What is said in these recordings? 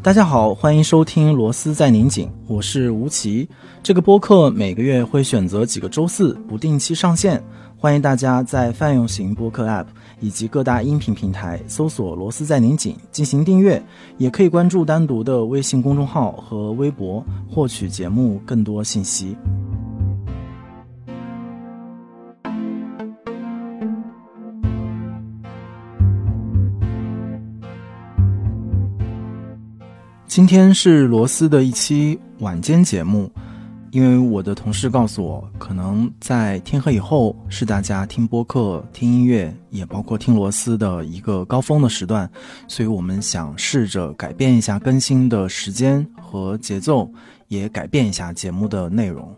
大家好，欢迎收听螺丝在拧紧，我是吴奇。这个播客每个月会选择几个周四不定期上线，欢迎大家在泛用型播客 App 以及各大音频平台搜索螺丝在拧紧进行订阅，也可以关注单独的微信公众号和微博获取节目更多信息。今天是罗斯的一期晚间节目，因为我的同事告诉我，可能在天黑以后是大家听播客、听音乐，也包括听罗斯的一个高峰的时段，所以我们想试着改变一下更新的时间和节奏，也改变一下节目的内容。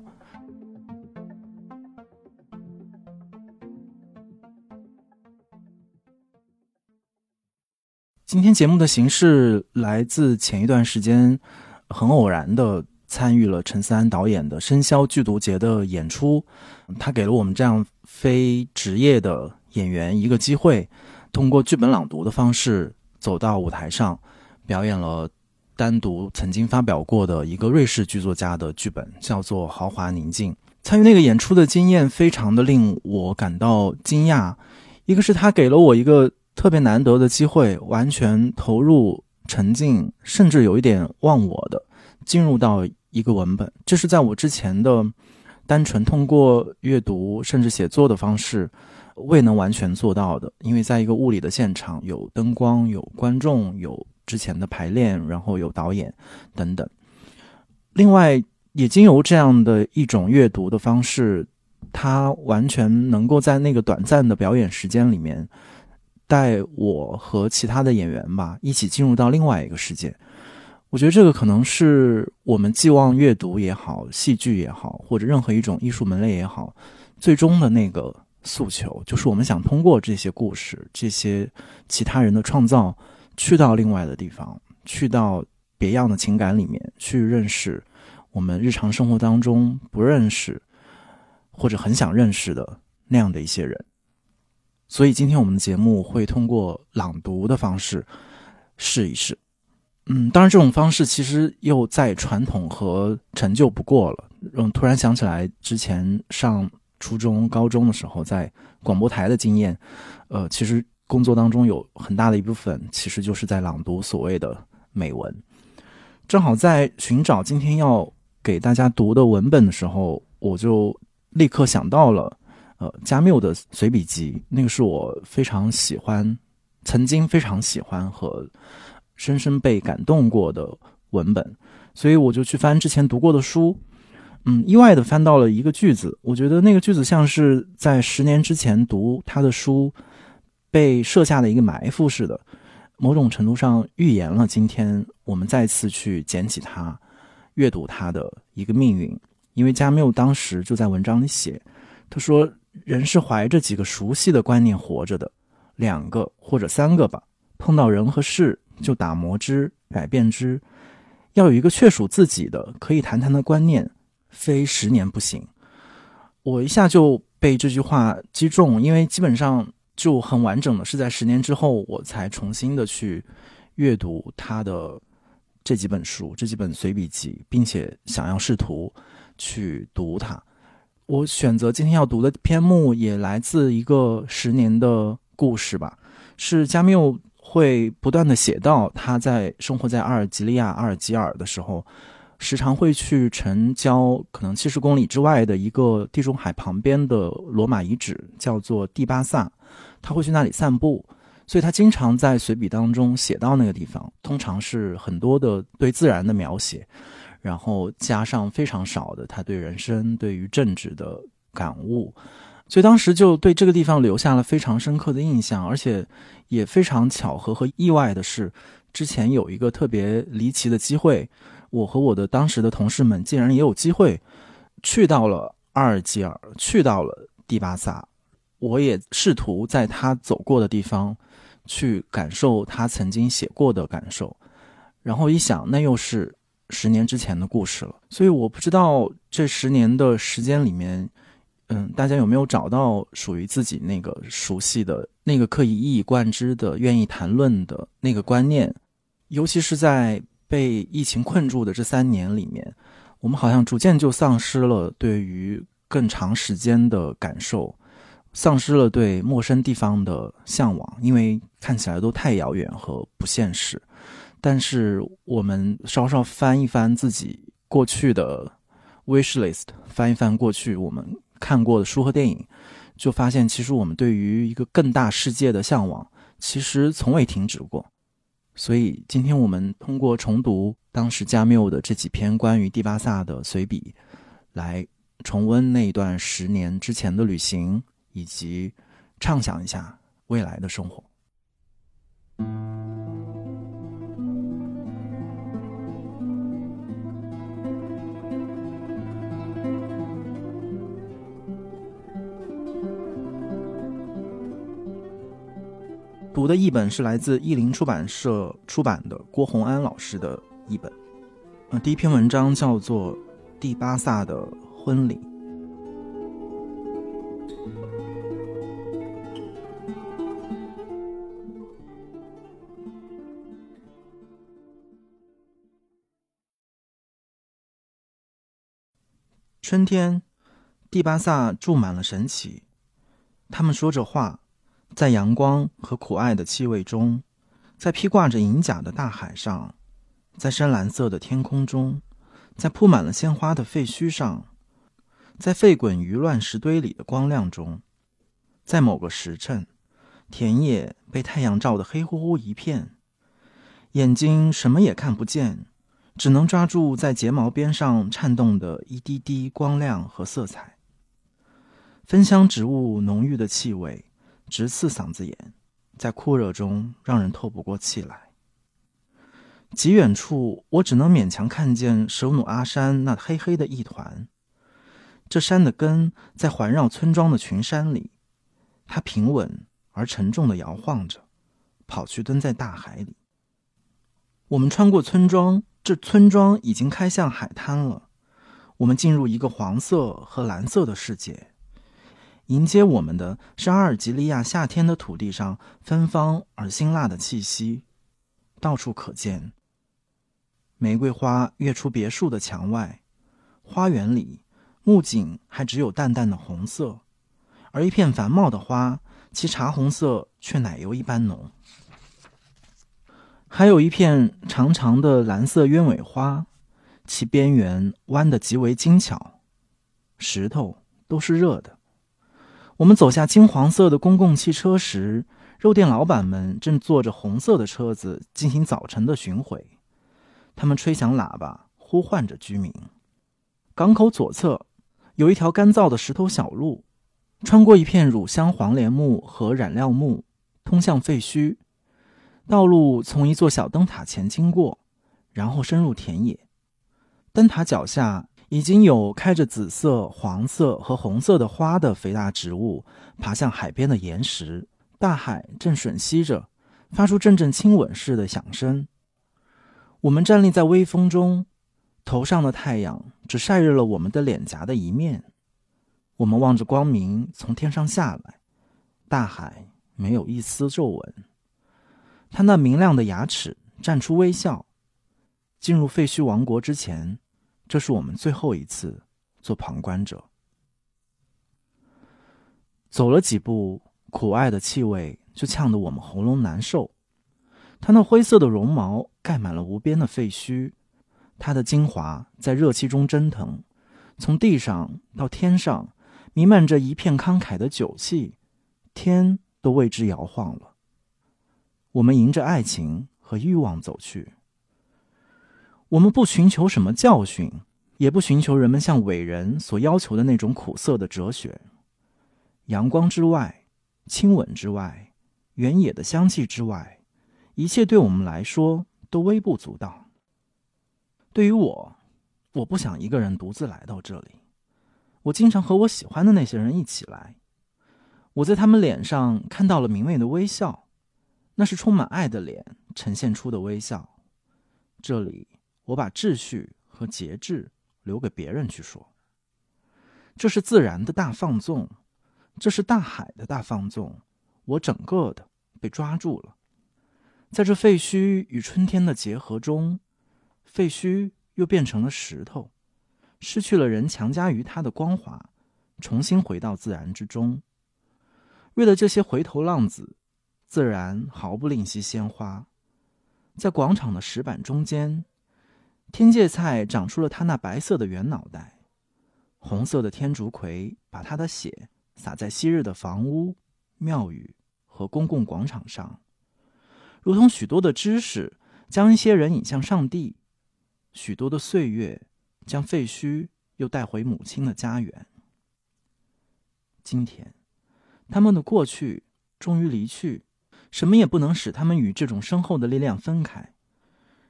今天节目的形式来自前一段时间很偶然的参与了陈思安导演的生肖剧毒节的演出，他给了我们这样非职业的演员一个机会，通过剧本朗读的方式走到舞台上，表演了单独曾经发表过的一个瑞士剧作家的剧本，叫做《豪华宁静》。参与那个演出的经验非常的令我感到惊讶，一个是他给了我一个特别难得的机会，完全投入沉浸，甚至有一点忘我的进入到一个文本，这是在我之前的单纯通过阅读甚至写作的方式未能完全做到的。因为在一个物理的现场，有灯光，有观众，有之前的排练，然后有导演等等。另外也经由这样的一种阅读的方式，它完全能够在那个短暂的表演时间里面带我和其他的演员吧一起进入到另外一个世界。我觉得这个可能是我们寄望阅读也好，戏剧也好，或者任何一种艺术门类也好，最终的那个诉求，就是我们想通过这些故事，这些其他人的创造，去到另外的地方，去到别样的情感里面，去认识我们日常生活当中不认识或者很想认识的那样的一些人。所以今天我们的节目会通过朗读的方式试一试。当然这种方式其实又再传统和陈旧不过了。突然想起来之前上初中高中的时候在广播台的经验，其实工作当中有很大的一部分其实就是在朗读所谓的美文。正好在寻找今天要给大家读的文本的时候，我就立刻想到了加缪的随笔集，那个是我非常喜欢，曾经非常喜欢和深深被感动过的文本，所以我就去翻之前读过的书，意外的翻到了一个句子，我觉得那个句子像是在10年之前读他的书被设下的一个埋伏似的，某种程度上预言了今天我们再次去捡起它，阅读它的一个命运。因为加缪当时就在文章里写，他说人是怀着几个熟悉的观念活着的，2个或者3个吧，碰到人和事就打磨之改变之，要有一个确属自己的可以谈谈的观念，非10年不行。我一下就被这句话击中，因为基本上就很完整的是在10年之后我才重新的去阅读他的这几本书，这几本随笔集，并且想要试图去读它。我选择今天要读的篇目也来自一个10年的故事吧，是加缪会不断的写到他在生活在阿尔及利亚的时候，时常会去城郊可能70公里之外的一个地中海旁边的罗马遗址，叫做蒂巴萨，他会去那里散步，所以他经常在随笔当中写到那个地方，通常是很多的对自然的描写，然后加上非常少的他对人生对于政治的感悟，所以当时就对这个地方留下了非常深刻的印象。而且也非常巧合和意外的是，之前有一个特别离奇的机会，我和我的当时的同事们竟然也有机会去到了阿尔及尔，去到了蒂巴萨，我也试图在他走过的地方去感受他曾经写过的感受，然后一想那又是10年之前的故事了。所以我不知道这10年的时间里面，大家有没有找到属于自己那个熟悉的那个可以一以贯之的愿意谈论的那个观念，尤其是在被疫情困住的这3年里面，我们好像逐渐就丧失了对于更长时间的感受，丧失了对陌生地方的向往，因为看起来都太遥远和不现实。但是我们稍稍翻一翻自己过去的 wishlist， 翻一翻过去我们看过的书和电影，就发现其实我们对于一个更大世界的向往其实从未停止过。所以今天我们通过重读当时加缪的这几篇关于蒂巴萨的随笔，来重温那一段10年之前的旅行，以及畅想一下未来的生活。读的译本是来自译林出版社出版的郭洪安老师的译本。第一篇文章叫做《蒂巴萨的婚礼》。春天，蒂巴萨住满了神奇，他们说着话，在阳光和苦艾的气味中，在披挂着银甲的大海上，在深蓝色的天空中，在铺满了鲜花的废墟上，在沸滚于乱石堆里的光亮中。在某个时辰，田野被太阳照得黑乎乎一片，眼睛什么也看不见，只能抓住在睫毛边上颤动的一滴滴光亮和色彩。芬香植物浓郁的气味直刺嗓子眼，在酷热中让人透不过气来。极远处，我只能勉强看见舍努阿山那黑黑的一团。这山的根在环绕村庄的群山里，它平稳而沉重地摇晃着，跑去蹲在大海里。我们穿过村庄，这村庄已经开向海滩了，我们进入一个黄色和蓝色的世界。迎接我们的是阿尔及利亚夏天的土地上芬芳而辛辣的气息，到处可见。玫瑰花跃出别墅的墙外，花园里木槿还只有淡淡的红色，而一片繁茂的花，其茶红色却奶油一般浓。还有一片长长的蓝色鸢尾花，其边缘弯得极为精巧，石头都是热的。我们走下金黄色的公共汽车时，肉店老板们正坐着红色的车子进行早晨的巡回，他们吹响喇叭，呼唤着居民。港口左侧有一条干燥的石头小路，穿过一片乳香黄连木和染料木，通向废墟。道路从一座小灯塔前经过，然后深入田野。灯塔脚下已经有开着紫色、黄色和红色的花的肥大植物爬向海边的岩石，大海正吮吸着，发出阵阵亲吻似的响声。我们站立在微风中，头上的太阳只晒热了我们的脸颊的一面。我们望着光明从天上下来，大海没有一丝皱纹，他那明亮的牙齿绽出微笑。进入废墟王国之前，这是我们最后一次做旁观者。走了几步，苦艾的气味就呛得我们喉咙难受。他那灰色的绒毛盖满了无边的废墟，他的精华在热气中蒸腾，从地上到天上，弥漫着一片慷慨的酒气，天都为之摇晃了。我们迎着爱情和欲望走去。我们不寻求什么教训，也不寻求人们像伟人所要求的那种苦涩的哲学。阳光之外，亲吻之外，原野的香气之外，一切对我们来说都微不足道。对于我不想一个人独自来到这里。我经常和我喜欢的那些人一起来。我在他们脸上看到了明媚的微笑，那是充满爱的脸呈现出的微笑。这里我把秩序和节制留给别人去说。这是自然的大放纵，这是大海的大放纵，我整个的被抓住了。在这废墟与春天的结合中，废墟又变成了石头，失去了人强加于它的光滑，重新回到自然之中。为了这些回头浪子，自然毫不吝惜鲜花。在广场的石板中间，天芥菜长出了它那白色的圆脑袋，红色的天竺葵把它的血洒在昔日的房屋、庙宇和公共广场上，如同许多的知识将一些人引向上帝，许多的岁月将废墟又带回母亲的家园。今天他们的过去终于离去，什么也不能使他们与这种深厚的力量分开，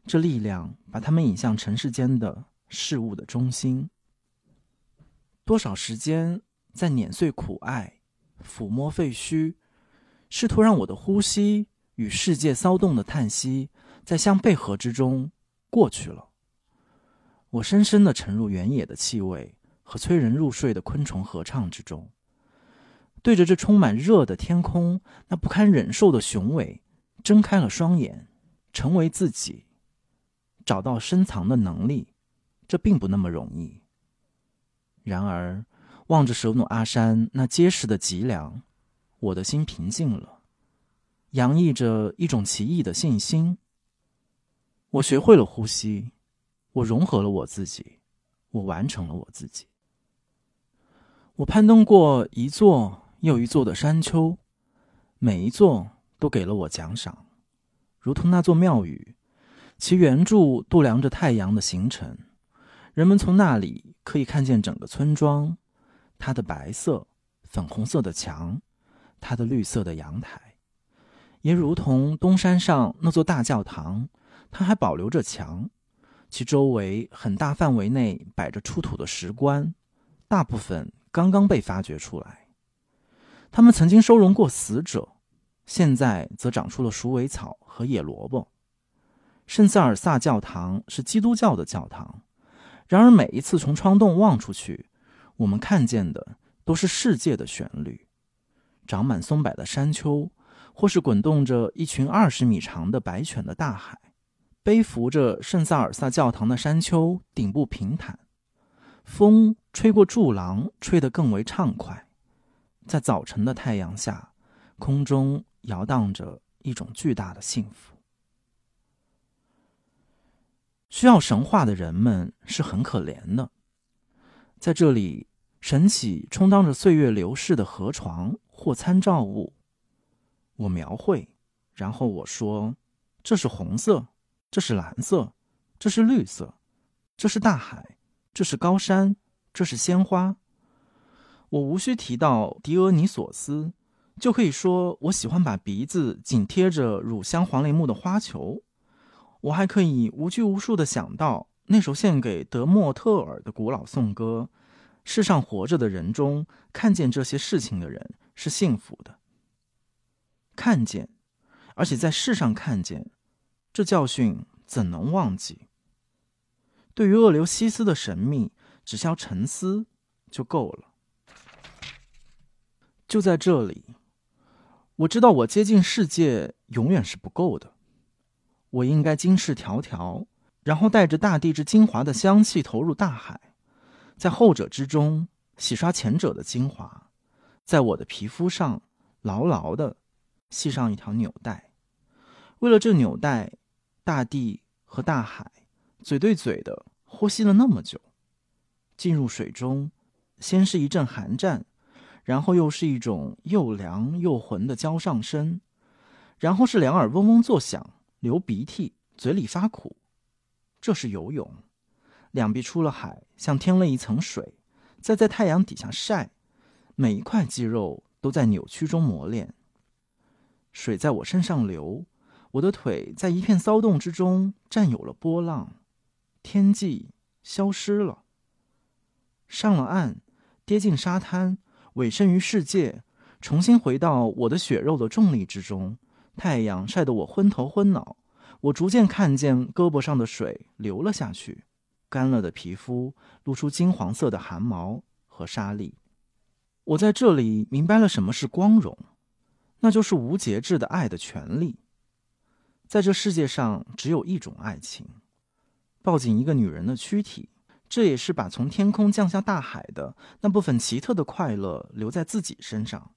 这力量把他们引向尘世间的事物的中心。多少时间在碾碎苦艾，抚摸废墟，试图让我的呼吸与世界骚动的叹息在相背合之中过去了。我深深地沉入原野的气味和催人入睡的昆虫合唱之中，对着这充满热的天空，那不堪忍受的雄伟，睁开了双眼，成为自己，找到深藏的能力，这并不那么容易。然而望着舍努阿山那结实的脊梁，我的心平静了，洋溢着一种奇异的信心。我学会了呼吸，我融合了我自己，我完成了我自己。我攀登过一座又一座的山丘，每一座都给了我奖赏，如同那座庙宇，其圆柱度量着太阳的行程，人们从那里可以看见整个村庄，它的白色、粉红色的墙，它的绿色的阳台，也如同东山上那座大教堂，它还保留着墙，其周围很大范围内摆着出土的石棺，大部分刚刚被发掘出来。他们曾经收容过死者，现在则长出了鼠尾草和野萝卜。圣塞尔萨教堂是基督教的教堂，然而每一次从窗洞望出去，我们看见的都是世界的旋律，长满松柏的山丘，或是滚动着一群20米长的白犬的大海，背负着圣萨尔萨教堂的山丘顶部平坦。风吹过柱廊，吹得更为畅快，在早晨的太阳下，空中摇荡着一种巨大的幸福。需要神话的人们是很可怜的，在这里神祇充当着岁月流逝的河床或参照物。我描绘，然后我说，这是红色，这是蓝色，这是绿色，这是大海，这是高山，这是鲜花。我无需提到狄俄尼索斯，就可以说我喜欢把鼻子紧贴着乳香黄栎木的花球。我还可以无拘无束地想到那首献给德莫特尔的古老颂歌，世上活着的人中，看见这些事情的人是幸福的。看见，而且在世上看见，这教训怎能忘记？对于厄留西斯的神秘，只消沉思就够了。就在这里，我知道我接近世界永远是不够的，我应该经世迢迢，然后带着大地之精华的香气投入大海，在后者之中洗刷前者的精华，在我的皮肤上牢牢地系上一条纽带。为了这纽带，大地和大海嘴对嘴的呼吸了那么久。进入水中，先是一阵寒战，然后又是一种又凉又浑的交上身，然后是两耳嗡嗡作响，流鼻涕，嘴里发苦。这是游泳，两臂出了海，像添了一层水，再在太阳底下晒，每一块肌肉都在扭曲中磨练。水在我身上流，我的腿在一片骚动之中占有了波浪，天际消失了。上了岸，跌进沙滩，委身于世界，重新回到我的血肉的重力之中，太阳晒得我昏头昏脑，我逐渐看见胳膊上的水流了下去，干了的皮肤露出金黄色的汗毛和沙粒。我在这里明白了什么是光荣，那就是无节制的爱的权利。在这世界上只有一种爱情，抱紧一个女人的躯体，这也是把从天空降下大海的那部分奇特的快乐留在自己身上。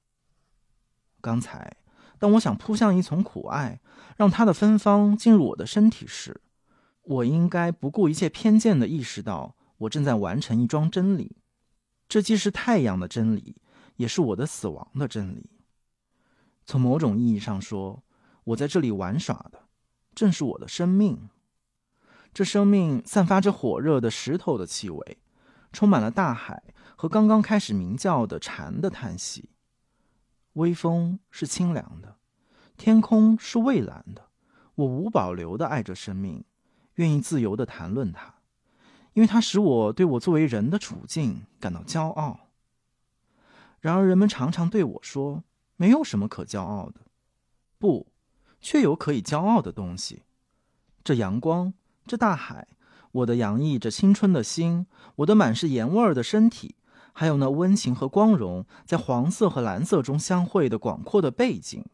刚才当我想扑向一丛苦艾，让它的芬芳进入我的身体时，我应该不顾一切偏见地意识到我正在完成一桩真理，这既是太阳的真理，也是我的死亡的真理。从某种意义上说，我在这里玩耍的正是我的生命。这生命散发着火热的石头的气味，充满了大海和刚刚开始鸣叫的蝉的叹息。微风是清凉的，天空是蔚蓝的，我无保留地爱着生命，愿意自由地谈论它，因为它使我对我作为人的处境感到骄傲。然而人们常常对我说，没有什么可骄傲的。不，却有可以骄傲的东西。这阳光，这大海，我的洋溢着青春的心，我的满是盐味儿的身体，还有那温情和光荣在黄色和蓝色中相会的广阔的背景。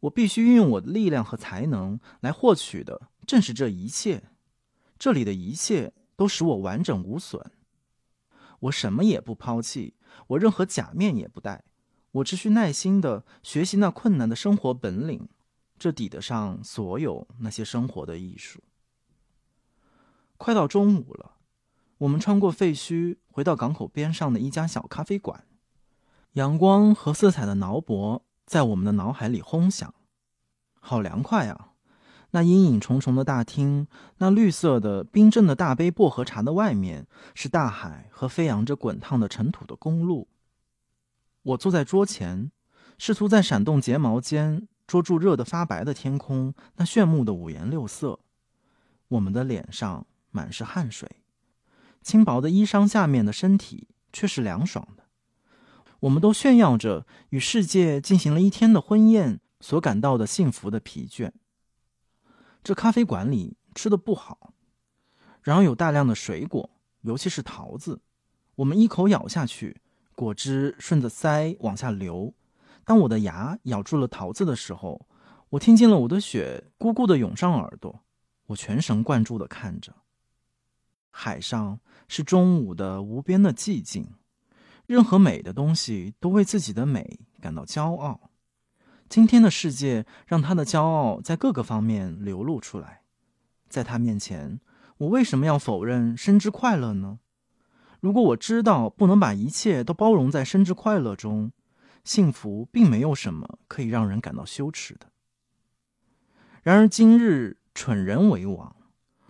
我必须运用我的力量和才能来获取的正是这一切。这里的一切都使我完整无损。我什么也不抛弃，我任何假面也不戴，我只需耐心地学习那困难的生活本领，这抵得上所有那些生活的艺术。快到中午了，我们穿过废墟，回到港口边上的一家小咖啡馆。阳光和色彩的挠搏在我们的脑海里轰响，好凉快啊！那阴影重重的大厅，那绿色的冰镇的大杯薄荷茶的外面，是大海和飞扬着滚烫的尘土的公路。我坐在桌前，试图在闪动睫毛间捉住热得发白的天空那炫目的五颜六色。我们的脸上满是汗水，轻薄的衣裳下面的身体却是凉爽的。我们都炫耀着与世界进行了一天的婚宴所感到的幸福的疲倦。这咖啡馆里吃的不好，然而有大量的水果，尤其是桃子。我们一口咬下去，果汁顺着腮往下流。当我的牙咬住了桃子的时候，我听见了我的血咕咕地涌上耳朵。我全神贯注地看着海上，是中午的无边的寂静。任何美的东西都为自己的美感到骄傲。今天的世界让他的骄傲在各个方面流露出来。在他面前，我为什么要否认生之快乐呢？如果我知道不能把一切都包容在生之快乐中，幸福并没有什么可以让人感到羞耻的。然而今日蠢人为王，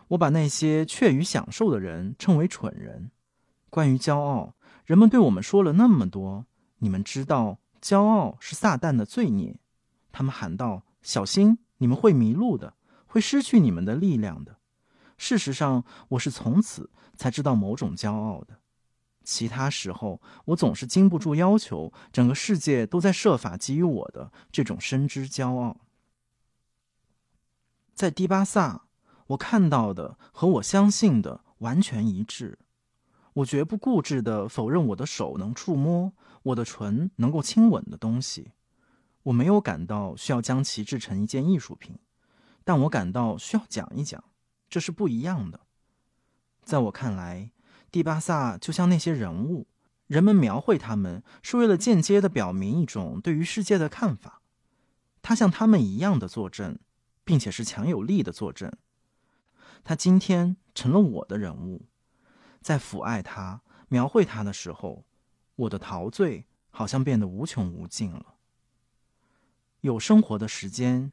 我把那些怯于享受的人称为蠢人。关于骄傲，人们对我们说了那么多，你们知道骄傲是撒旦的罪孽。他们喊道，小心，你们会迷路的，会失去你们的力量的。事实上，我是从此才知道某种骄傲的。其他时候，我总是经不住要求，整个世界都在设法给予我的这种深知骄傲。在迪巴萨，我看到的和我相信的完全一致。我绝不固执地否认我的手能触摸，我的唇能够亲吻的东西。我没有感到需要将其制成一件艺术品，但我感到需要讲一讲，这是不一样的。在我看来，蒂巴萨就像那些人物，人们描绘他们是为了间接地表明一种对于世界的看法。他像他们一样的作证，并且是强有力的作证。他今天成了我的人物。在抚爱他、描绘他的时候，我的陶醉好像变得无穷无尽了。有生活的时间，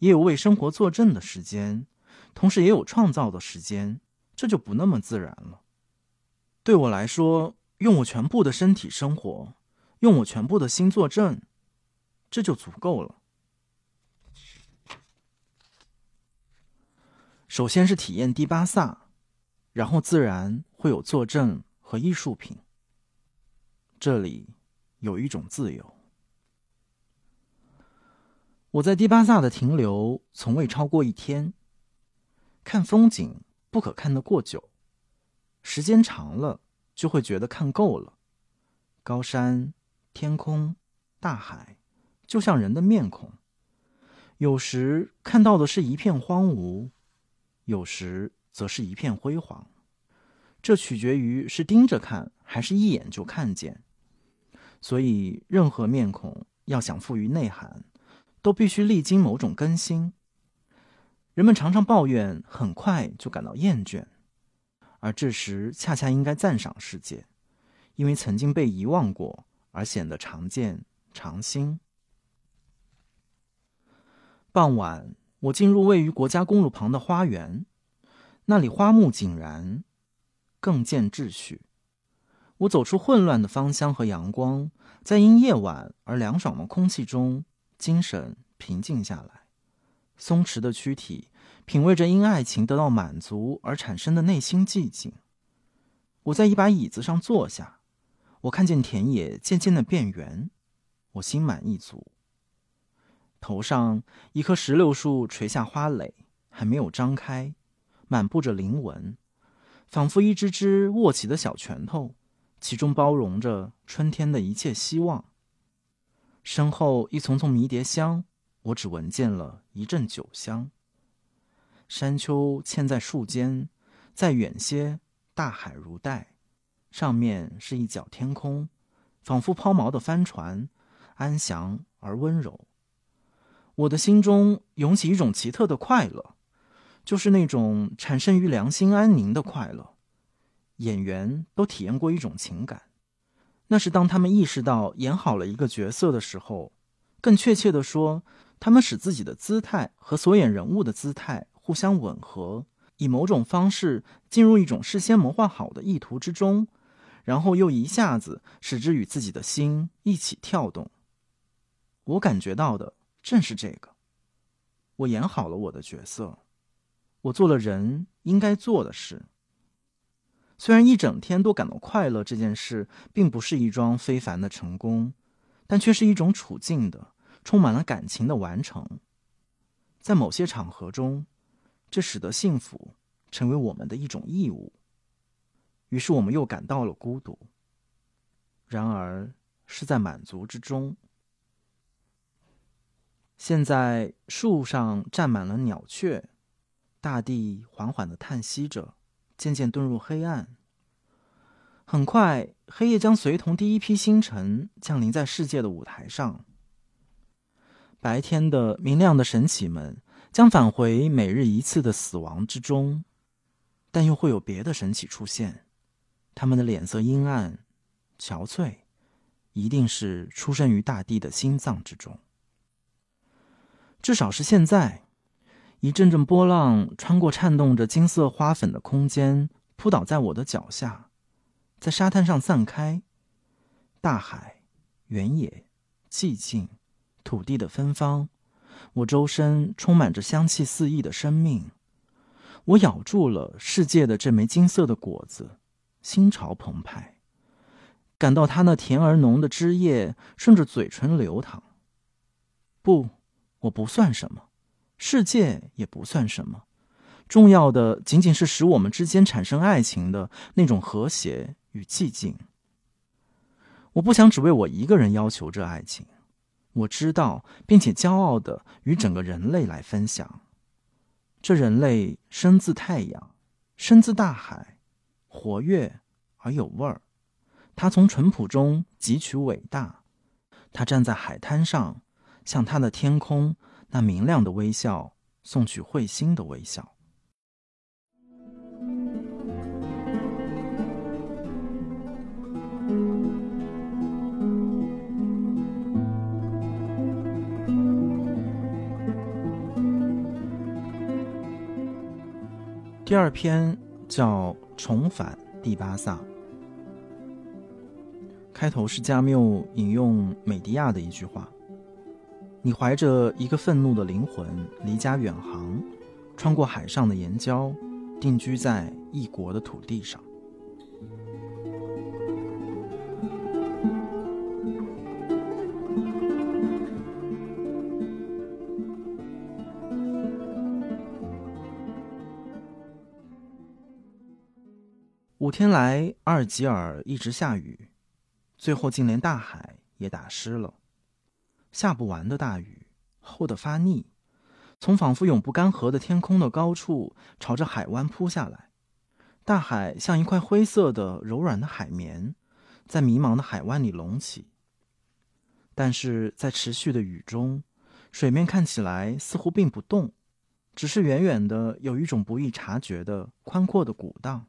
也有为生活作证的时间，同时也有创造的时间，这就不那么自然了。对我来说，用我全部的身体生活，用我全部的心作证，这就足够了。首先是体验迪巴萨，然后自然会有作证和艺术品。这里有一种自由。我在迪巴萨的停留从未超过一天。看风景不可看得过久，时间长了就会觉得看够了。高山、天空、大海，就像人的面孔。有时看到的是一片荒芜，有时则是一片辉煌。这取决于是盯着看，还是一眼就看见。所以任何面孔要想富于内涵，都必须历经某种更新。人们常常抱怨很快就感到厌倦，而这时恰恰应该赞赏世界，因为曾经被遗忘过而显得常见常新。傍晚我进入位于国家公路旁的花园，那里花木井然，更见秩序。我走出混乱的芳香和阳光，在因夜晚而凉爽的空气中精神平静下来。松弛的躯体品味着因爱情得到满足而产生的内心寂静。我在一把椅子上坐下，我看见田野渐渐的变圆，我心满意足。头上一棵石榴树垂下花蕾，还没有张开，满布着灵纹，仿佛一只只握起的小拳头，其中包容着春天的一切希望。身后一丛丛迷迭香，我只闻见了一阵酒香。山丘嵌在树间，再远些大海如带，上面是一角天空，仿佛抛锚的帆船，安详而温柔。我的心中涌起一种奇特的快乐，就是那种产生于良心安宁的快乐。演员都体验过一种情感，那是当他们意识到演好了一个角色的时候，更确切地说，他们使自己的姿态和所演人物的姿态互相吻合，以某种方式进入一种事先谋划好的意图之中，然后又一下子使之与自己的心一起跳动。我感觉到的正是这个。我演好了我的角色，我做了人应该做的事。虽然一整天都感到快乐这件事并不是一桩非凡的成功，但却是一种处境的充满了感情的完成。在某些场合中，这使得幸福成为我们的一种义务，于是我们又感到了孤独，然而是在满足之中。现在树上站满了鸟雀，大地缓缓地叹息着，渐渐遁入黑暗。很快，黑夜将随同第一批星辰降临在世界的舞台上。白天的明亮的神祇们将返回每日一次的死亡之中，但又会有别的神祇出现，他们的脸色阴暗憔悴，一定是出生于大地的心脏之中。至少是现在，一阵阵波浪穿过颤动着金色花粉的空间，扑倒在我的脚下，在沙滩上散开。大海、原野、寂静、土地的芬芳，我周身充满着香气四溢的生命。我咬住了世界的这枚金色的果子，心潮澎湃，感到它那甜而浓的汁液顺着嘴唇流淌。不，我不算什么，世界也不算什么，重要的仅仅是使我们之间产生爱情的那种和谐与寂静。我不想只为我一个人要求这爱情，我知道并且骄傲地与整个人类来分享。这人类生自太阳，生自大海，活跃而有味儿。他从淳朴中汲取伟大，他站在海滩上，向他的天空那明亮的微笑送去彗星的微笑。第二篇叫《重返第巴萨》，开头是加缪引用美迪亚的一句话：你怀着一个愤怒的灵魂离家远航，穿过海上的岩礁，定居在异国的土地上。5天来，阿尔及尔一直下雨，最后竟连大海也打湿了。下不完的大雨，厚得发腻，从仿佛永不干涸的天空的高处朝着海湾扑下来。大海像一块灰色的柔软的海绵，在迷茫的海湾里隆起。但是在持续的雨中，水面看起来似乎并不动，只是远远的有一种不易察觉的宽阔的鼓荡，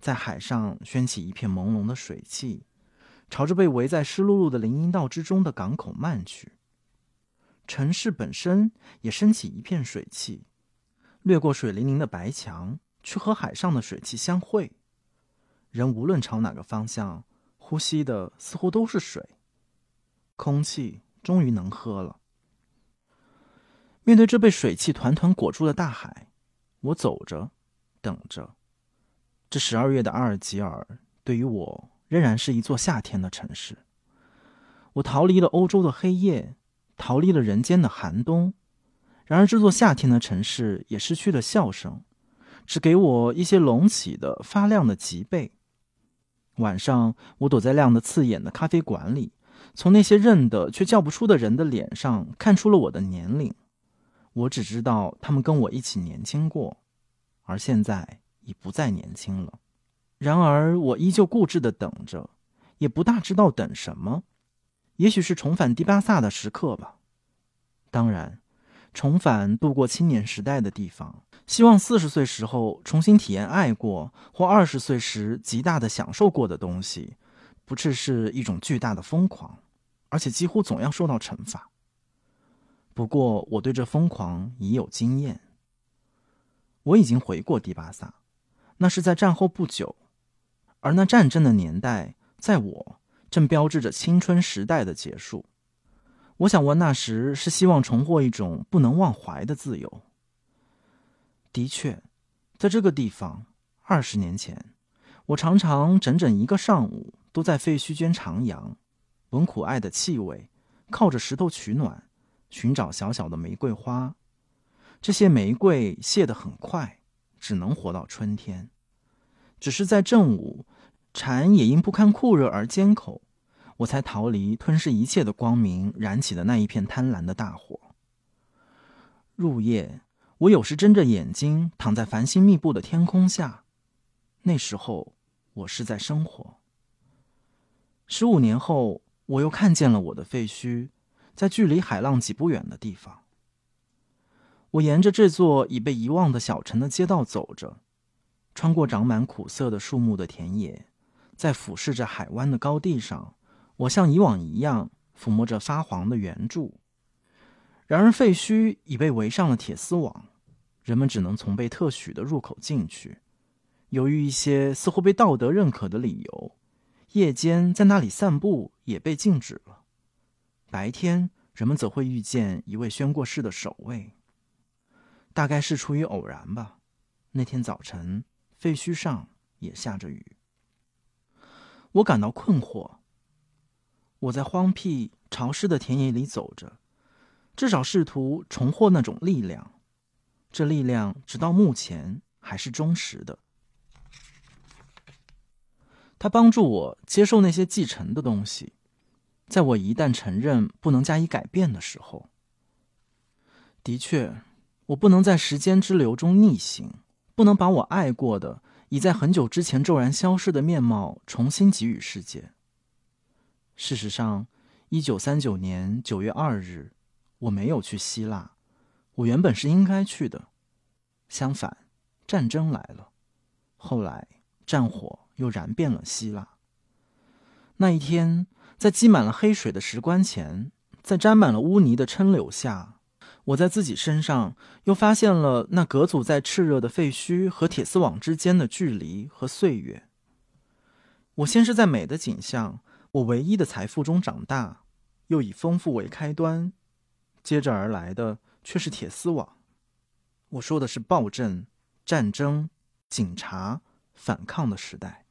在海上掀起一片朦胧的水汽，朝着被围在湿漉漉的林荫道之中的港口漫去。城市本身也升起一片水汽，掠过水淋淋的白墙，去和海上的水汽相会。人无论朝哪个方向，呼吸的似乎都是水。空气终于能喝了。面对这被水汽团团裹住的大海，我走着，等着。这12月的阿尔及尔对于我仍然是一座夏天的城市。我逃离了欧洲的黑夜，逃离了人间的寒冬。然而这座夏天的城市也失去了笑声，只给我一些隆起的发亮的脊背。晚上我躲在亮得刺眼的咖啡馆里，从那些认得却叫不出的人的脸上看出了我的年龄。我只知道他们跟我一起年轻过，而现在已不再年轻了。然而我依旧固执地等着，也不大知道等什么。也许是重返迪巴萨的时刻吧。当然，重返度过青年时代的地方，希望40岁时候重新体验爱过或20岁时极大地享受过的东西，不只是一种巨大的疯狂，而且几乎总要受到惩罚。不过我对这疯狂已有经验。我已经回过迪巴萨，那是在战后不久，而那战争的年代在我正标志着青春时代的结束。我想我那时是希望重获一种不能忘怀的自由。的确，在这个地方20年前，我常常整整一个上午都在废墟间徜徉，闻苦艾的气味，靠着石头取暖，寻找小小的玫瑰花。这些玫瑰谢得很快，只能活到春天。只是在正午，蝉也因不堪酷热而尖口，我才逃离吞噬一切的光明燃起的那一片贪婪的大火。入夜，我有时睁着眼睛躺在繁星密布的天空下，那时候我是在生活。15年后，我又看见了我的废墟，在距离海浪几步远的地方。我沿着这座已被遗忘的小城的街道走着，穿过长满苦涩的树木的田野，在俯视着海湾的高地上，我像以往一样抚摸着发黄的圆柱。然而废墟已被围上了铁丝网，人们只能从被特许的入口进去。由于一些似乎被道德认可的理由，夜间在那里散步也被禁止了。白天，人们则会遇见一位宣过誓的守卫。大概是出于偶然吧，那天早晨，废墟上也下着雨。我感到困惑。我在荒僻、潮湿的田野里走着，至少试图重获那种力量。这力量直到目前还是忠实的。它帮助我接受那些继承的东西。在我一旦承认不能加以改变的时候，的确，我不能在时间之流中逆行，不能把我爱过的已在很久之前骤然消失的面貌重新给予世界。事实上，1939年9月2日，我没有去希腊，我原本是应该去的。相反，战争来了，后来战火又燃遍了希腊。那一天，在积满了黑水的石棺前，在沾满了污泥的柽柳下，我在自己身上又发现了那隔阻在炽热的废墟和铁丝网之间的距离和岁月。我先是在美的景象，我唯一的财富中长大，又以丰富为开端，接着而来的却是铁丝网。我说的是暴政、战争、警察、反抗的时代。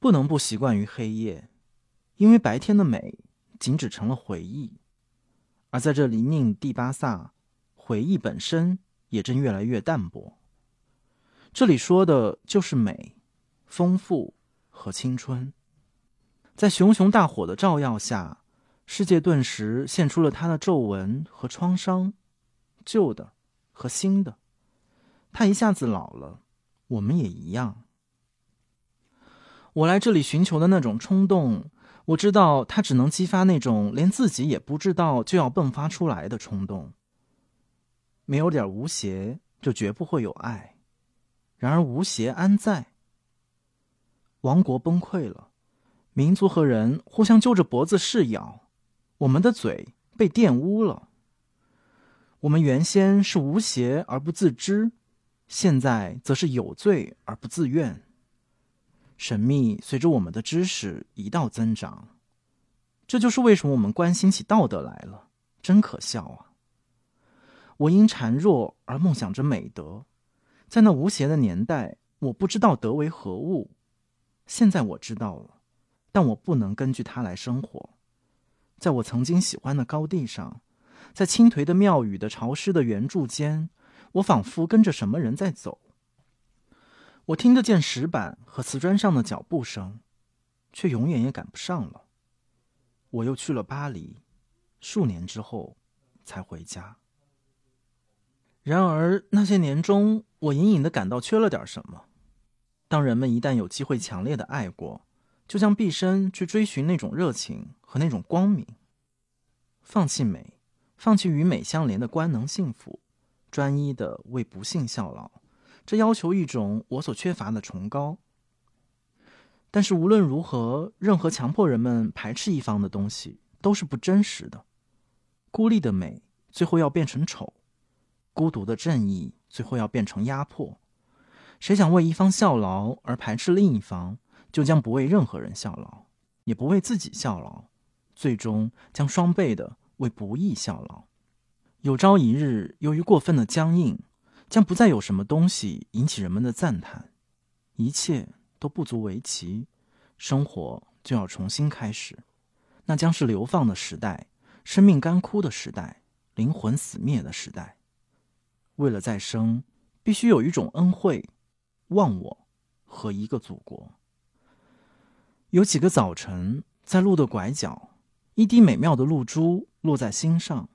不能不习惯于黑夜，因为白天的美仅只成了回忆，而在这泥泞第巴萨，回忆本身也正越来越淡薄。这里说的就是美、丰富和青春。在熊熊大火的照耀下，世界顿时现出了它的皱纹和创伤旧的和新的。他一下子老了，我们也一样。我来这里寻求的那种冲动，我知道它只能激发那种连自己也不知道就要迸发出来的冲动。没有点无邪，就绝不会有爱。然而无邪安在？王国崩溃了，民族和人互相揪着脖子噬咬，我们的嘴被玷污了。我们原先是无邪而不自知，现在则是有罪而不自愿。神秘随着我们的知识一道增长，这就是为什么我们关心起道德来了，真可笑啊！我因孱弱而梦想着美德，在那无邪的年代，我不知道德为何物。现在我知道了，但我不能根据它来生活。在我曾经喜欢的高地上，在倾颓的庙宇的潮湿的圆柱间，我仿佛跟着什么人在走。我听得见石板和瓷砖上的脚步声，却永远也赶不上了。我又去了巴黎，数年之后才回家。然而那些年中，我隐隐地感到缺了点什么。当人们一旦有机会强烈的爱过，就像毕生去追寻那种热情和那种光明，放弃美，放弃与美相连的官能幸福，专一的为不幸效劳，这要求一种我所缺乏的崇高。但是无论如何，任何强迫人们排斥一方的东西都是不真实的。孤立的美最后要变成丑，孤独的正义最后要变成压迫。谁想为一方效劳而排斥另一方，就将不为任何人效劳，也不为自己效劳，最终将双倍的为不义效劳。有朝一日，由于过分的僵硬，将不再有什么东西引起人们的赞叹，一切都不足为奇，生活就要重新开始。那将是流放的时代，生命干枯的时代，灵魂死灭的时代。为了再生，必须有一种恩惠、忘我和一个祖国。有几个早晨，在路的拐角，一滴美妙的露珠落在心上，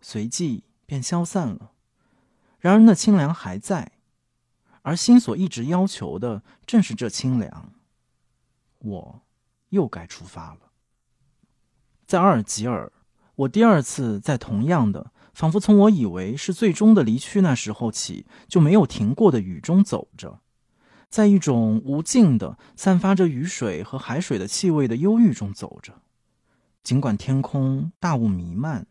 随即便消散了。然而那清凉还在，而心所一直要求的正是这清凉。我又该出发了。在阿尔及尔，我第二次在同样的仿佛从我以为是最终的离去那时候起就没有停过的雨中走着，在一种无尽的散发着雨水和海水的气味的忧郁中走着。尽管天空大雾弥漫，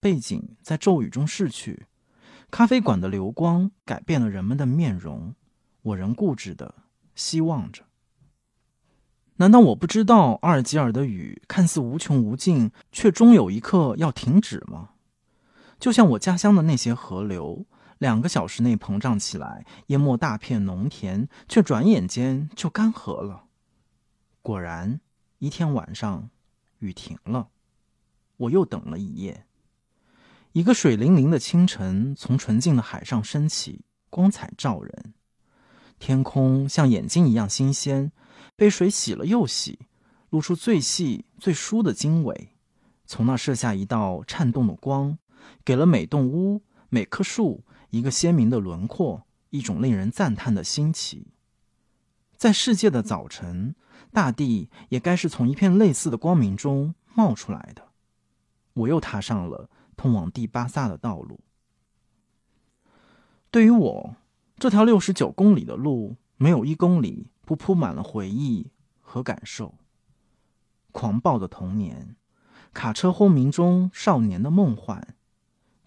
背景在骤雨中逝去，咖啡馆的流光改变了人们的面容，我仍固执地希望着。难道我不知道阿尔及尔的雨看似无穷无尽，却终有一刻要停止吗？就像我家乡的那些河流，2个小时内膨胀起来，淹没大片农田，却转眼间就干涸了。果然，一天晚上，雨停了。我又等了一夜。一个水灵灵的清晨从纯净的海上升起，光彩照人。天空像眼睛一样新鲜，被水洗了又洗，露出最细最疏的经纬，从那射下一道颤动的光，给了每栋屋、每棵树一个鲜明的轮廓，一种令人赞叹的新奇。在世界的早晨，大地也该是从一片类似的光明中冒出来的。我又踏上了通往第巴萨的道路。对于我，这条69公里的路，没有1公里不铺满了回忆和感受。狂暴的童年，卡车轰鸣中少年的梦幻，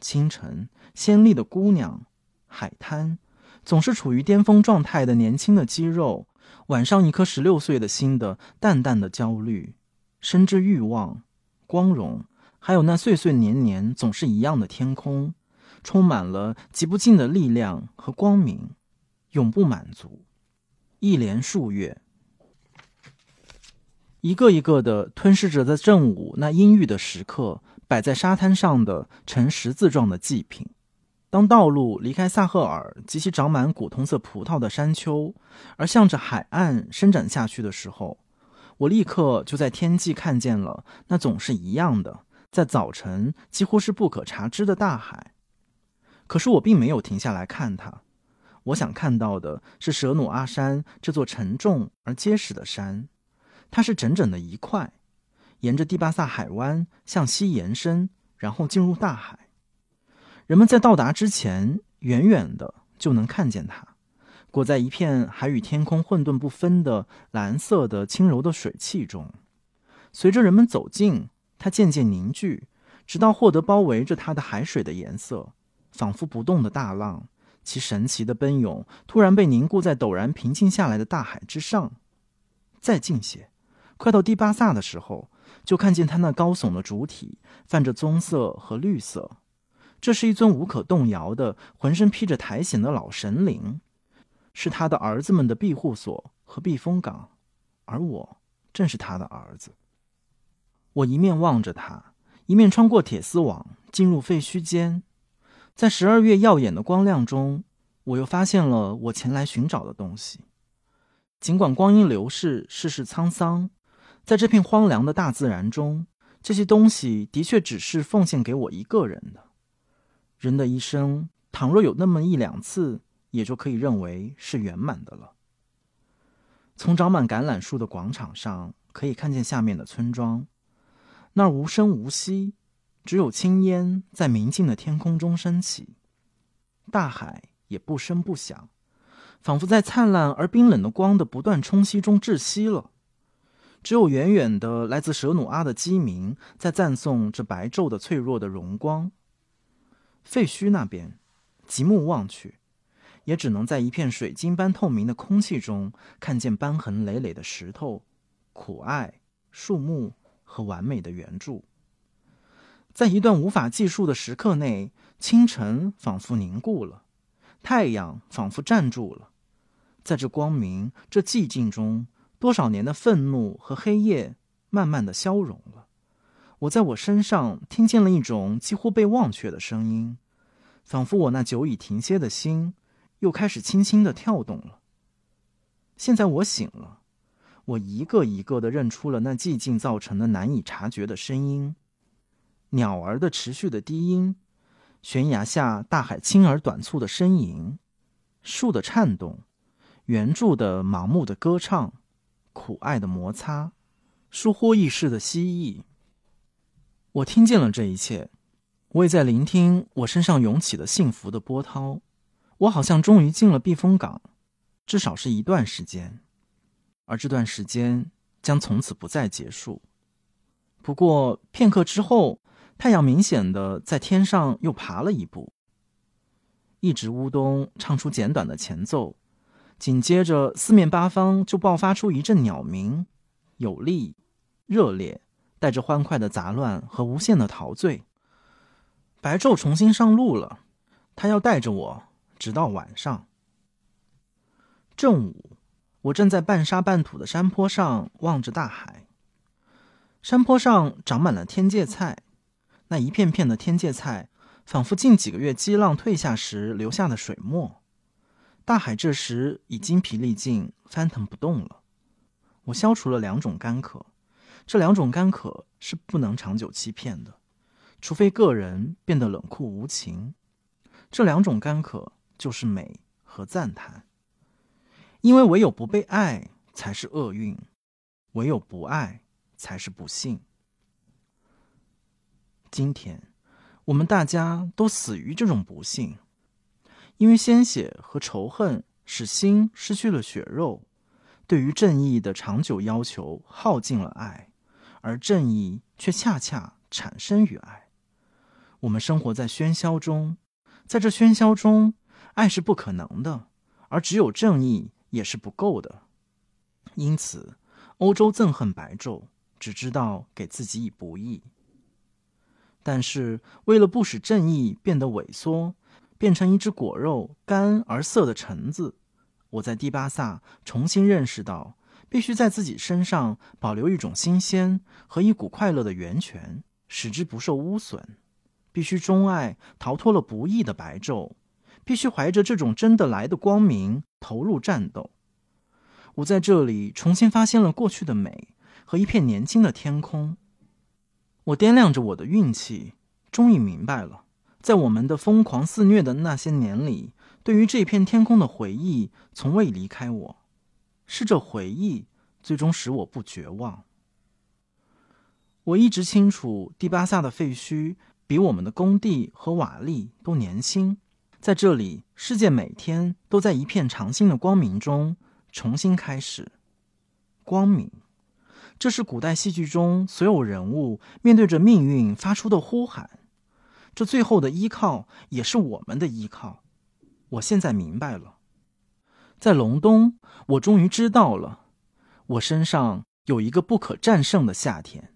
清晨鲜丽的姑娘，海滩，总是处于巅峰状态的年轻的肌肉，晚上一颗16岁的心的淡淡的焦虑，深知欲望、光荣，还有那岁岁年年总是一样的天空，充满了极不尽的力量和光明，永不满足。一连数月，一个一个地吞噬着在正午那阴郁的时刻摆在沙滩上的呈十字状的祭品。当道路离开萨赫尔及其长满古铜色葡萄的山丘，而向着海岸伸展下去的时候，我立刻就在天际看见了那总是一样的，在早晨几乎是不可察知的大海。可是我并没有停下来看它。我想看到的是舍努阿山这座沉重而结实的山，它是整整的一块，沿着第巴萨海湾向西延伸，然后进入大海。人们在到达之前，远远的就能看见它，裹在一片还与天空混沌不分的蓝色的轻柔的水汽中。随着人们走近，它渐渐凝聚，直到获得包围着它的海水的颜色，仿佛不动的大浪，其神奇的奔涌突然被凝固在陡然平静下来的大海之上。再近些，快到第巴萨的时候，就看见它那高耸的主体泛着棕色和绿色。这是一尊无可动摇的浑身披着苔藓的老神灵，是他的儿子们的庇护所和避风港，而我正是他的儿子。我一面望着他，一面穿过铁丝网进入废墟间。在12月耀眼的光亮中，我又发现了我前来寻找的东西。尽管光阴流逝，世事沧桑，在这片荒凉的大自然中，这些东西的确只是奉献给我一个人的。人的一生，倘若有那么一两次，也就可以认为是圆满的了。从长满橄榄树的广场上，可以看见下面的村庄，那儿无声无息，只有青烟在明净的天空中升起，大海也不声不响，仿佛在灿烂而冰冷的光的不断冲击中窒息了。只有远远的来自舍努阿的鸡鸣在赞颂这白昼的脆弱的荣光。废墟那边，极目望去，也只能在一片水晶般透明的空气中看见斑痕累累的石头、苦艾、树木和完美的圆柱。在一段无法计数的时刻内，清晨仿佛凝固了，太阳仿佛站住了。在这光明、这寂静中，多少年的愤怒和黑夜慢慢的消融了。我在我身上听见了一种几乎被忘却的声音，仿佛我那久已停歇的心又开始轻轻的跳动了。现在我醒了，我一个一个的认出了那寂静造成的难以察觉的声音，鸟儿的持续的低音，悬崖下大海轻而短促的呻吟，树的颤动，圆柱的盲目的歌唱，苦艾的摩擦，疏忽意识的蜥蜴。我听见了这一切，我也在聆听我身上涌起的幸福的波涛。我好像终于进了避风港，至少是一段时间，而这段时间将从此不再结束。不过片刻之后，太阳明显的在天上又爬了一步。一直乌冬唱出简短的前奏，紧接着四面八方就爆发出一阵鸟鸣，有力、热烈，带着欢快的杂乱和无限的陶醉。白昼重新上路了，他要带着我直到晚上。正午，我站在半沙半土的山坡上，望着大海。山坡上长满了天芥菜，那一片片的天芥菜仿佛近几个月激浪退下时留下的水墨。大海这时已筋疲力尽，翻腾不动了。我消除了两种干渴，这两种干渴是不能长久欺骗的，除非个人变得冷酷无情。这两种干渴就是美和赞叹，因为唯有不被爱才是厄运，唯有不爱才是不幸。今天我们大家都死于这种不幸，因为鲜血和仇恨使心失去了血肉，对于正义的长久要求耗尽了爱，而正义却恰恰产生于爱。我们生活在喧嚣中，在这喧嚣中，爱是不可能的，而只有正义也是不够的。因此欧洲憎恨白昼，只知道给自己以不义。但是为了不使正义变得萎缩，变成一只果肉干而涩的橙子，我在第巴萨重新认识到，必须在自己身上保留一种新鲜和一股快乐的源泉，使之不受污损。必须钟爱逃脱了不义的白昼，必须怀着这种真的来的光明投入战斗。我在这里重新发现了过去的美和一片年轻的天空。我掂量着我的运气，终于明白了，在我们的疯狂肆虐的那些年里，对于这片天空的回忆从未离开我，是这回忆最终使我不绝望。我一直清楚，蒂巴萨的废墟比我们的工地和瓦砾都年轻，在这里，世界每天都在一片长新的光明中重新开始。光明，这是古代戏剧中所有人物面对着命运发出的呼喊，这最后的依靠也是我们的依靠。我现在明白了，在隆冬，我终于知道了，我身上有一个不可战胜的夏天。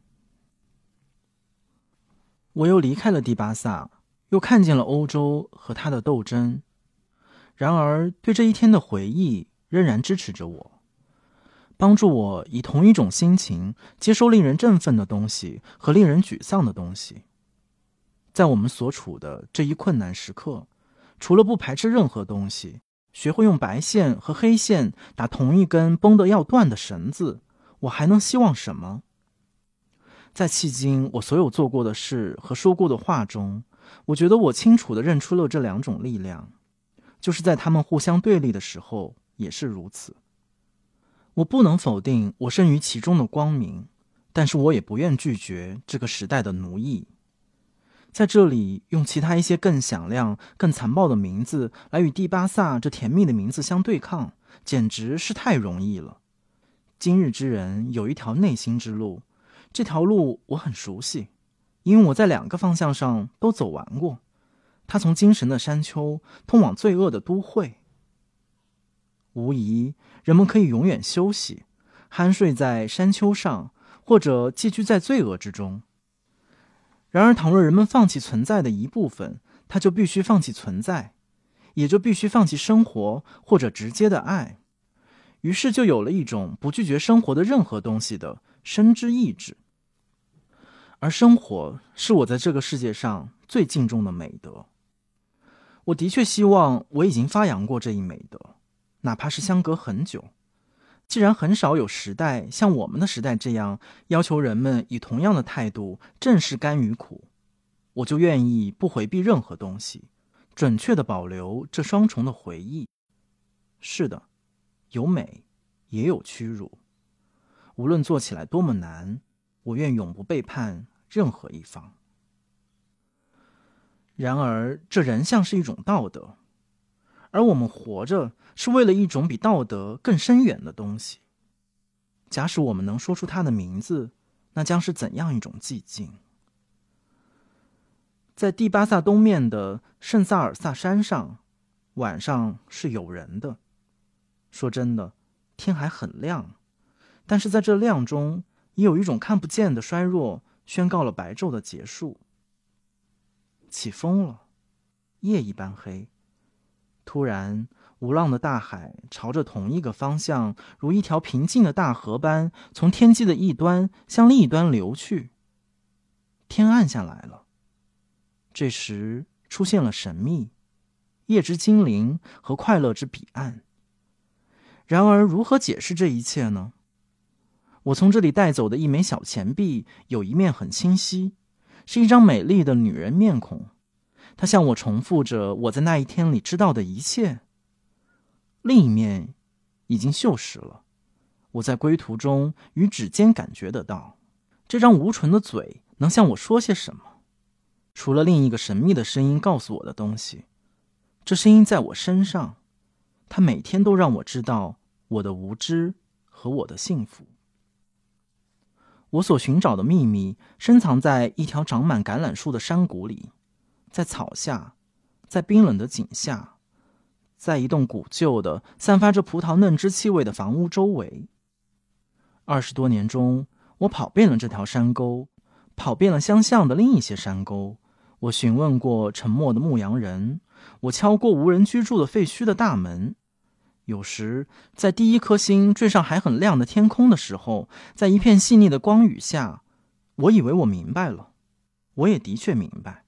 我又离开了蒂巴萨，又看见了欧洲和它的斗争，然而对这一天的回忆仍然支持着我，帮助我以同一种心情接受令人振奋的东西和令人沮丧的东西。在我们所处的这一困难时刻，除了不排斥任何东西，学会用白线和黑线打同一根绷得要断的绳子，我还能希望什么？在迄今我所有做过的事和说过的话中，我觉得我清楚地认出了这两种力量，就是在他们互相对立的时候也是如此。我不能否定我身于其中的光明，但是我也不愿拒绝这个时代的奴役。在这里，用其他一些更响亮更残暴的名字来与蒂巴萨这甜蜜的名字相对抗，简直是太容易了。今日之人有一条内心之路，这条路我很熟悉，因为我在两个方向上都走完过，它从精神的山丘通往罪恶的都会。无疑，人们可以永远休息，酣睡在山丘上，或者寄居在罪恶之中。然而倘若人们放弃存在的一部分，他就必须放弃存在，也就必须放弃生活或者直接的爱。于是就有了一种不拒绝生活的任何东西的深知意志。而生活是我在这个世界上最敬重的美德。我的确希望我已经发扬过这一美德，哪怕是相隔很久。既然很少有时代像我们的时代这样要求人们以同样的态度正视甘与苦，我就愿意不回避任何东西，准确地保留这双重的回忆。是的，有美也有屈辱，无论做起来多么难，我愿永不背叛任何一方。然而这人像是一种道德，而我们活着是为了一种比道德更深远的东西。假使我们能说出它的名字，那将是怎样一种寂静。在蒂巴萨东面的圣萨尔萨山上，晚上是有人的。说真的，天还很亮，但是在这亮中，也有一种看不见的衰弱宣告了白昼的结束。起风了，夜一般黑。突然，无浪的大海朝着同一个方向，如一条平静的大河般，从天际的一端向另一端流去。天暗下来了，这时出现了神秘、夜之精灵和快乐之彼岸。然而，如何解释这一切呢？我从这里带走的一枚小钱币，有一面很清晰，是一张美丽的女人面孔。他向我重复着我在那一天里知道的一切。另一面已经锈蚀了，我在归途中与指尖感觉得到，这张无唇的嘴能向我说些什么，除了另一个神秘的声音告诉我的东西。这声音在我身上，它每天都让我知道我的无知和我的幸福。我所寻找的秘密深藏在一条长满橄榄树的山谷里，在草下，在冰冷的井下，在一栋古旧的散发着葡萄嫩枝气味的房屋周围。20多年中，我跑遍了这条山沟，跑遍了相像的另一些山沟，我询问过沉默的牧羊人，我敲过无人居住的废墟的大门。有时在第一颗星坠上还很亮的天空的时候，在一片细腻的光雨下，我以为我明白了，我也的确明白，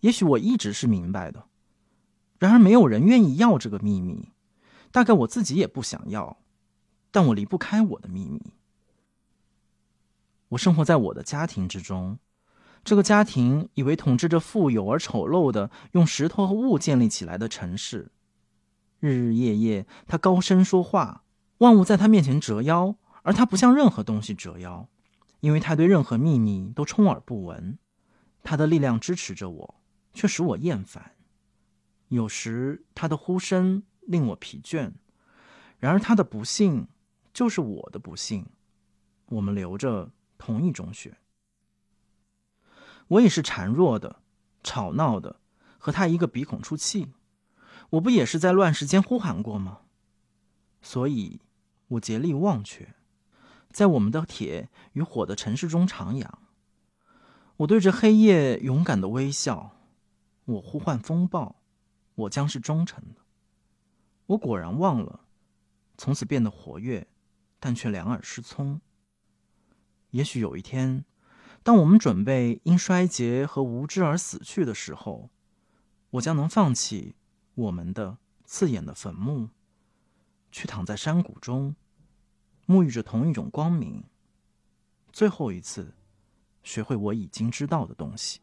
也许我一直是明白的。然而没有人愿意要这个秘密，大概我自己也不想要，但我离不开我的秘密。我生活在我的家庭之中，这个家庭以为统治着富有而丑陋的用石头和物建立起来的城市。日日夜夜他高声说话，万物在他面前折腰，而他不向任何东西折腰，因为他对任何秘密都充耳不闻。他的力量支持着我，却使我厌烦。有时他的呼声令我疲倦，然而他的不幸就是我的不幸。我们留着同一中学。我也是孱弱的，吵闹的，和他一个鼻孔出气。我不也是在乱世间呼喊过吗？所以我竭力忘却，在我们的铁与火的城市中徜徉。我对着黑夜勇敢的微笑，我呼唤风暴，我将是忠诚的。我果然忘了，从此变得活跃，但却两耳失聪。也许有一天，当我们准备因衰竭和无知而死去的时候，我将能放弃我们的刺眼的坟墓，去躺在山谷中，沐浴着同一种光明，最后一次学会我已经知道的东西。